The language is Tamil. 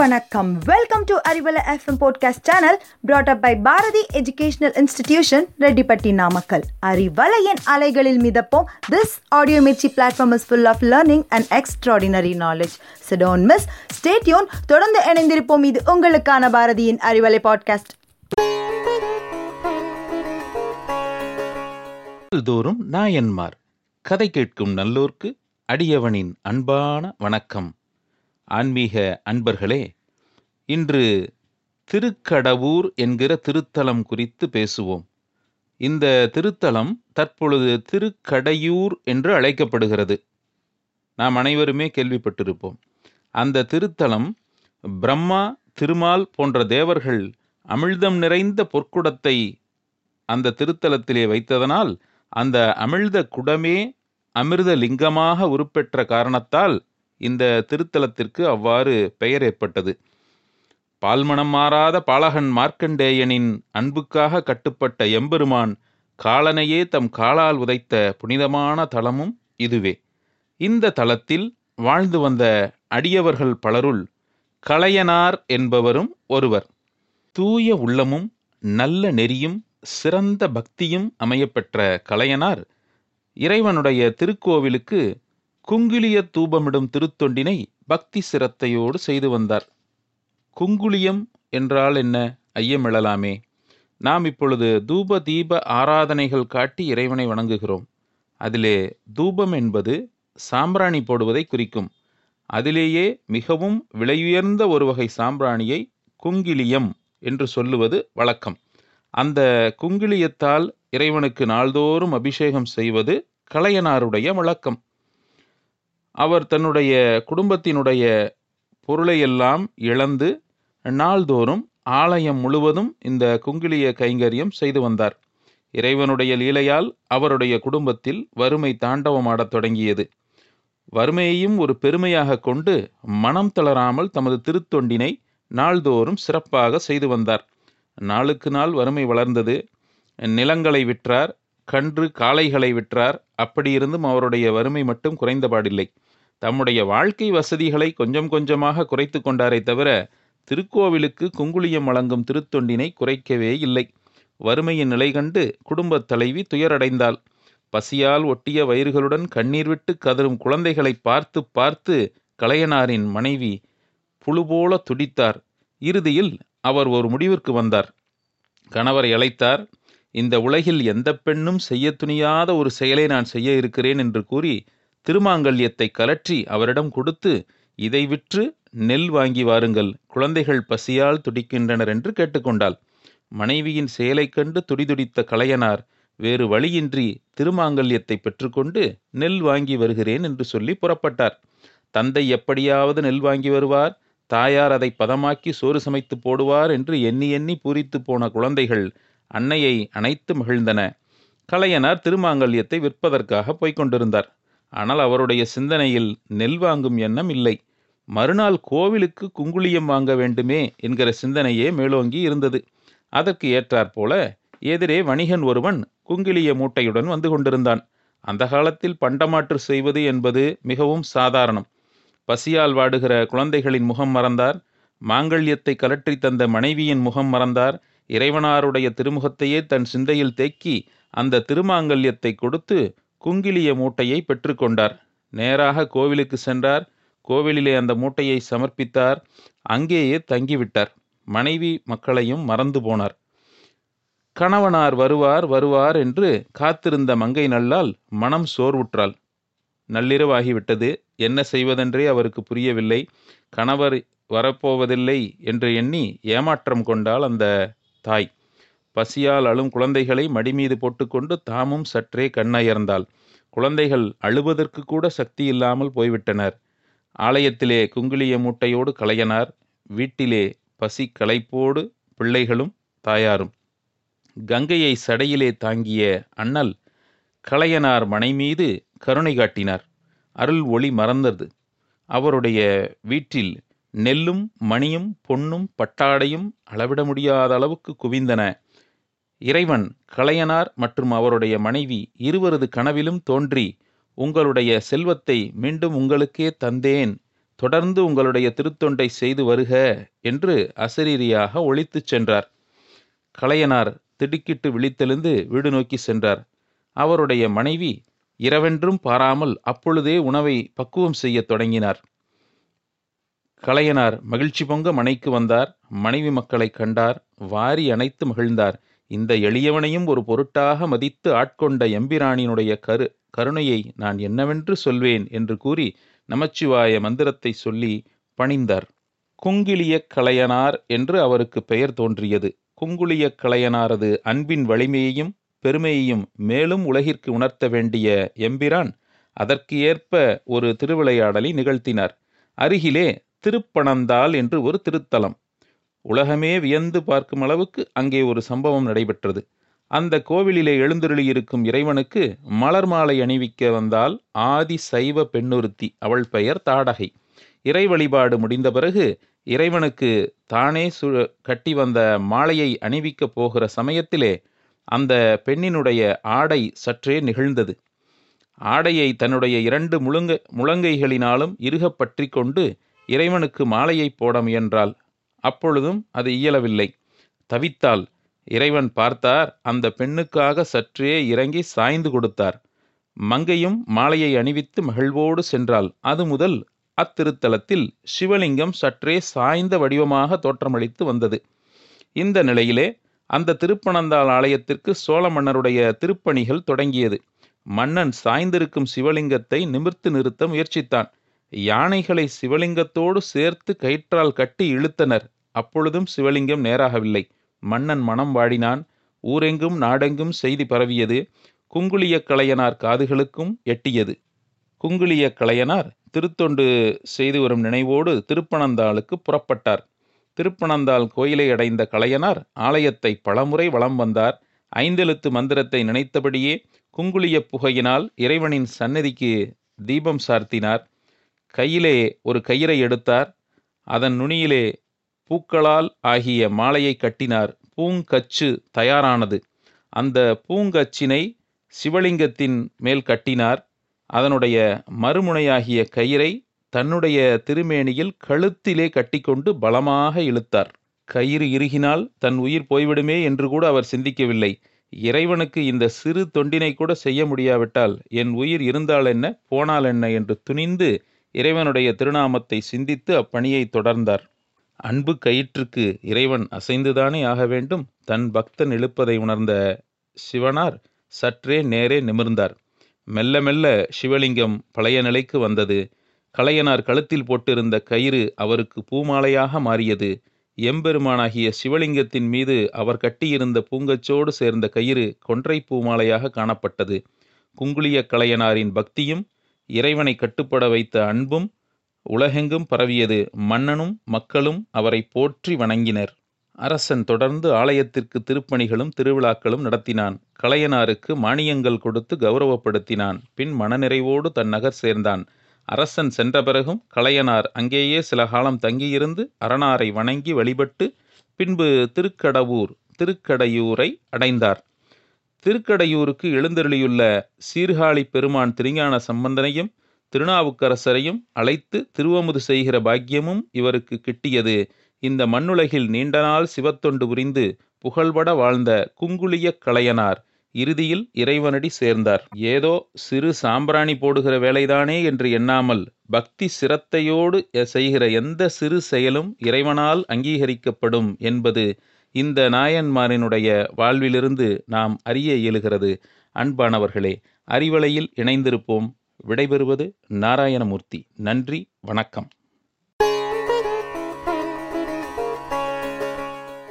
வணக்கம். Welcome to Arivalai FM Podcast Channel, brought up by Bharati Educational Institution, Rettipatti Namakkal. அறிவலையின் அலைகளில் மிதப்போம். This audio mirchi platform is full of learning and extraordinary knowledge. So don't miss, stay tuned. தொடர்ந்து இணைந்திருப்போம். இது உங்களுக்கான பாரதியின் அறிவலை பாட்காஸ்ட். தோறும் நாயன்மார் கதை கேட்கும் நல்லோர்க்கு அடியவனின் அன்பான வணக்கம். ஆன்மீக அன்பர்களே, இன்று திருக்கடவூர் என்கிற திருத்தலம் குறித்து பேசுவோம். இந்த திருத்தலம் தற்பொழுது திருக்கடையூர் என்று அழைக்கப்படுகிறது. நாம் அனைவருமே கேள்விப்பட்டிருப்போம். அந்த திருத்தலம் பிரம்மா, திருமால் போன்ற தேவர்கள் அமிழ்தம் நிறைந்த பொற்குடத்தை அந்த திருத்தலத்திலே வைத்ததனால் அந்த அமிழ்த குடமே அமிர்த லிங்கமாக உருப்பெற்ற காரணத்தால் இந்த திருத்தலத்திற்கு அவ்வாறு பெயர் ஏற்பட்டது. பால்மணம் மாறாத பாலகன் மார்க்கண்டேயனின் அன்புக்காக கட்டுப்பட்ட எம்பெருமான் காலனையே தம் காலால் உதைத்த புனிதமான தலமும் இதுவே. இந்த தலத்தில் வாழ்ந்து வந்த அடியவர்கள் பலருள் கலயனார் என்பவரும் ஒருவர். தூய உள்ளமும் நல்ல நெறியும் சிறந்த பக்தியும் அமையப்பெற்ற கலயனார் இறைவனுடைய திருக்கோவிலுக்கு குங்கிலிய தூபமிடும் திருத்தொண்டினை பக்தி சிரத்தையோடு செய்து வந்தார். குங்குலியம் என்றால் என்ன ஐயமிழலாமே. நாம் இப்பொழுது தூப தீப ஆராதனைகள் காட்டி இறைவனை வணங்குகிறோம். அதிலே தூபம் என்பது சாம்பிராணி போடுவதை குறிக்கும். அதிலேயே மிகவும் விலையுயர்ந்த ஒரு வகை சாம்பிராணியை குங்கிலியம் என்று சொல்லுவது வழக்கம். அந்த குங்கிலியத்தால் இறைவனுக்கு நாள்தோறும் அபிஷேகம் செய்வது கலயனாருடைய வழக்கம். அவர் தன்னுடைய குடும்பத்தினுடைய பொருளையெல்லாம் இழந்து நாள்தோறும் ஆலயம் முழுவதும் இந்த குங்கிலிய கைங்கரியம் செய்து வந்தார். இறைவனுடைய லீலையால் அவருடைய குடும்பத்தில் வறுமை தாண்டவமாடத் தொடங்கியது. வறுமையையும் ஒரு பெருமையாக கொண்டு மனம் தளராமல் தமது திருத்தொண்டினை நாள்தோறும் சிறப்பாக செய்து வந்தார். நாளுக்கு நாள் வறுமை வளர்ந்தது. நிலங்களை விற்றார், கன்று காளைகளை விற்றார். அப்படியிருந்தும் அவருடைய வறுமை மட்டும் குறைந்தபாடில்லை. தம்முடைய வாழ்க்கை வசதிகளை கொஞ்சம் கொஞ்சமாக குறைத்து கொண்டாரே தவிர திருக்கோவிலுக்கு குங்குலியம் வழங்கும் திருத்தொண்டினை குறைக்கவே இல்லை. வறுமையின் நிலை கண்டு குடும்பத் தலைவி துயரடைந்தாள். பசியால் ஒட்டிய வயிறுகளுடன் கண்ணீர் விட்டு கதறும் குழந்தைகளை பார்த்து பார்த்து கலயனாரின் மனைவி புழுபோல துடித்தார். இறுதியில் அவர் ஒரு முடிவிற்கு வந்தார். கணவரை அழைத்தார். இந்த உலகில் எந்த பெண்ணும் செய்ய துணியாத ஒரு செயலை நான் செய்ய இருக்கிறேன் என்று கூறி திருமாங்கல்யத்தை கலற்றி அவரிடம் கொடுத்து, இதை விற்று நெல் வாங்கி வாருங்கள், குழந்தைகள் பசியால் துடிக்கின்றனர் என்று கேட்டுக்கொண்டாள். மனைவியின் செயலை கண்டு துடிதுடித்த கலயனார் வேறு வழியின்றி திருமாங்கல்யத்தை பெற்றுக்கொண்டு நெல் வாங்கி வருகிறேன் என்று சொல்லி புறப்பட்டார். தந்தை எப்படியாவது நெல் வாங்கி வருவார், தாயார் அதை பதமாக்கி சோறு சமைத்து போடுவார் என்று எண்ணி எண்ணி பூரித்து போன குழந்தைகள் அன்னையை அனைத்து மகிழ்ந்தன. கலயனார் திருமாங்கல்யத்தை விற்பதற்காக போய்கொண்டிருந்தார். ஆனால் அவருடைய சிந்தனையில் நெல் வாங்கும் எண்ணம் இல்லை. மறுநாள் கோவிலுக்கு குங்குலியம் வாங்க வேண்டுமே என்கிற சிந்தனையே மேலோங்கி இருந்தது. அதற்கு ஏற்றாற்போல எதிரே வணிகன் ஒருவன் குங்கிலிய மூட்டையுடன் வந்து கொண்டிருந்தான். அந்த காலத்தில் பண்டமாற்று செய்வது என்பது மிகவும் சாதாரணம். பசியால் வாடுகிற குழந்தைகளின் முகம் மறந்தார், மாங்கல்யத்தை கலற்றி தந்த மனைவியின் முகம் மறந்தார். இறைவனாருடைய திருமுகத்தையே தன் சிந்தையில் தேக்கி அந்த திருமாங்கல்யத்தை கொடுத்து குங்கிலிய மூட்டையை பெற்றுக்கொண்டார். நேராக கோவிலுக்கு சென்றார். கோவிலிலே அந்த மூட்டையை சமர்ப்பித்தார். அங்கேயே தங்கிவிட்டார். மனைவி மக்களையும் மறந்து போனார். கணவனார் வருவார் வருவார் என்று காத்திருந்த மங்கை நல்லால் மனம் சோர்வுற்றாள். நள்ளிரவாகிவிட்டது. என்ன செய்வதென்றே அவருக்கு புரியவில்லை. கணவர் வரப்போவதில்லை என்று எண்ணி ஏமாற்றம் கொண்டாள் அந்த தாய். பசியால் அழும் குழந்தைகளை மடிமீது போட்டுக்கொண்டு தாமும் சற்றே கண்ணயர்ந்தாள். குழந்தைகள் அழுவதற்கு கூட சக்தி இல்லாமல் போய்விட்டனர். ஆலயத்திலே குங்கிலிய மூட்டையோடு கலயனார், வீட்டிலே பசி களைப்போடு பிள்ளைகளும் தாயாரும். கங்கையை சடையிலே தாங்கிய அண்ணல் கலயனார் மனை மீது கருணை காட்டினார். அருள் ஒளி மறந்தது. அவருடைய வீட்டில் நெல்லும் மணியும் பொன்னும் பட்டாடையும் அளவிட முடியாத அளவுக்கு குவிந்தன. இறைவன் கலயனார் மற்றும் அவருடைய மனைவி இருவரது கனவிலும் தோன்றி, உங்களுடைய செல்வத்தை மீண்டும் உங்களுக்கே தந்தேன், தொடர்ந்து உங்களுடைய திருத்தொண்டை செய்து வருக என்று அசரீரியாக ஒழித்துச் சென்றார். கலயனார் திடுக்கிட்டு விழித்தெழுந்து வீடு நோக்கி சென்றார். அவருடைய மனைவி இரவென்றும் பாராமல் அப்பொழுதே உணவை பக்குவம் செய்ய தொடங்கினார். கலயனார் மகிழ்ச்சி பொங்க மனைக்கு வந்தார். மனைவி மக்களை கண்டார். வாரி அணைத்து மகிழ்ந்தார். இந்த எளியவனையும் ஒரு பொருட்டாக மதித்து ஆட்கொண்ட எம்பிராணியினுடைய கருணையை நான் என்னவென்று சொல்வேன் என்று கூறி நமச்சிவாய மந்திரத்தை சொல்லி பணிந்தார். குங்கிலிய கலயனார் என்று அவருக்கு பெயர் தோன்றியது. குங்குளிய கலயனாரது அன்பின் வலிமையையும் பெருமையையும் மேலும் உலகிற்கு உணர்த்த வேண்டிய எம்பிரான் அதற்கு ஏற்ப ஒரு திருவிளையாடலை நிகழ்த்தினார். அருகிலே திருப்பணந்தாள் என்று ஒரு திருத்தலம். உலகமே வியந்து பார்க்கும் அளவுக்கு அங்கே ஒரு சம்பவம் நடைபெற்றது. அந்த கோவிலிலே எழுந்தருளியிருக்கும் இறைவனுக்கு மலர் மாலை அணிவிக்க வந்தால் ஆதி சைவ பெண்ணொருத்தி. அவள் பெயர் தாடகை. இறை வழிபாடு முடிந்த பிறகு இறைவனுக்கு தானே கட்டி வந்த மாலையை அணிவிக்கப் போகிற சமயத்திலே அந்த பெண்ணினுடைய ஆடை சற்றே நிகழ்ந்தது. ஆடையை தன்னுடைய இரண்டு முழங்கைகளினாலும் இறுகப் பற்றி கொண்டு இறைவனுக்கு மாலையை போட முயன்றாள். அப்பொழுதும் அது இயலவில்லை. தவித்தாள். இறைவன் பார்த்தார். அந்த பெண்ணுக்காக சற்றே இறங்கி சாய்ந்து கொடுத்தார். மங்கையும் மாலையை அணிவித்து மகிழ்வோடு சென்றாள். அது முதல் அத்திருத்தலத்தில் சிவலிங்கம் சற்றே சாய்ந்த வடிவமாக தோற்றமளித்து வந்தது. இந்த நிலையிலே அந்த திருப்பணந்தாள் ஆலயத்திற்கு சோழ மன்னருடைய திருப்பணிகள் தொடங்கியது. மன்னன் சாய்ந்திருக்கும் சிவலிங்கத்தை நிமிர்த்து நிறுத்த முயற்சித்தான். யானைகளை சிவலிங்கத்தோடு சேர்த்து கயிற்றால் கட்டி இழுத்தனர். அப்பொழுதும் சிவலிங்கம் நேராகவில்லை. மன்னன் மனம் வாடினான். ஊரெங்கும் நாடெங்கும் செய்தி பரவியது. குங்குளிய கலையனார் காதுகளுக்கும் எட்டியது. குங்குளிய கலையனார் திருத்தொண்டு செய்து வரும் நினைவோடு திருப்பணந்தாளுக்கு புறப்பட்டார். திருப்பணந்தாள் கோயிலை அடைந்த கலையனார் ஆலயத்தை பலமுறை வலம் வந்தார். ஐந்தெழுத்து மந்திரத்தை நினைத்தபடியே குங்குளிய புகையினால் இறைவனின் சன்னதிக்கு தீபம் சார்த்தினார். கையிலே ஒரு கயிறை எடுத்தார். அதன் நுனியிலே பூக்களால் ஆகிய மாலையை கட்டினார். பூங்கச்சு தயாரானது. அந்த பூங்கச்சினை சிவலிங்கத்தின் மேல் கட்டினார். அதனுடைய மறுமுனையாகிய கயிறை தன்னுடைய திருமேனியில் கழுத்திலே கட்டிக்கொண்டு பலமாக இழுத்தார். கயிறு இறுகினால் தன் உயிர் போய்விடுமே என்று கூட அவர் சிந்திக்கவில்லை. இறைவனுக்கு இந்த சிறு தொண்டினை கூட செய்ய முடியாவிட்டால் என் உயிர் இருந்தால் என்ன போனால் என்ன என்று துணிந்து இறைவனுடைய திருநாமத்தை சிந்தித்து அப்பணியை தொடர்ந்தார். அன்பு கயிற்றுக்கு இறைவன் அசைந்துதானே ஆக வேண்டும். தன் பக்தன் இழுப்பதை உணர்ந்த சிவனார் சற்றே நேரே நிமிர்ந்தார். மெல்ல மெல்ல சிவலிங்கம் பழைய நிலைக்கு வந்தது. கலையனார் கழுத்தில் போட்டிருந்த கயிறு அவருக்கு பூமாலையாக மாறியது. எம்பெருமானாகிய சிவலிங்கத்தின் மீது அவர் கட்டியிருந்த பூங்கச்சோடு சேர்ந்த கயிறு கொன்றை பூமாலையாக காணப்பட்டது. குங்குளிய கலையனாரின் பக்தியும் இறைவனை கட்டுப்பட வைத்த அன்பும் உலகெங்கும் பரவியது. மன்னனும் மக்களும் அவரை போற்றி வணங்கினர். அரசன் தொடர்ந்து ஆலயத்திற்கு திருப்பணிகளும் திருவிழாக்களும் நடத்தினான். கலையனாருக்கு மானியங்கள் கொடுத்து கௌரவப்படுத்தினான். பின் மனநிறைவோடு தன் நகர் சேர்ந்தான். அரசன் சென்ற பிறகும் கலையனார் அங்கேயே சில காலம் தங்கியிருந்து அரணாரை வணங்கி வழிபட்டு பின்பு திருக்கடையூரை அடைந்தார். திருக்கடையூருக்கு எழுந்தருளியுள்ள சீர்காழி பெருமான் திருஞான சம்பந்தனையும் திருநாவுக்கரசரையும் அழைத்து திருவமுது செய்கிற பாக்கியமும் இவருக்கு கிட்டியது. இந்த மண்ணுலகில் நீண்ட நாள் சிவத்தொண்டு புரிந்து புகழ்பட வாழ்ந்த குங்குளிய கலையனார் இறுதியில் இறைவனடி சேர்ந்தார். ஏதோ சிறு சாம்பிராணி போடுகிற வேலைதானே என்று எண்ணாமல் பக்தி சிரத்தையோடு செய்கிற எந்த சிறு செயலும் இறைவனால் அங்கீகரிக்கப்படும் என்பது இந்த நாயன்மாரினுடைய வாழ்விலிருந்து நாம் அறிய இயலுகிறது. அன்பானவர்களே, அறிவலையில் இணைந்திருப்போம். விடைபெறுவது நாராயணமூர்த்தி. நன்றி, வணக்கம்.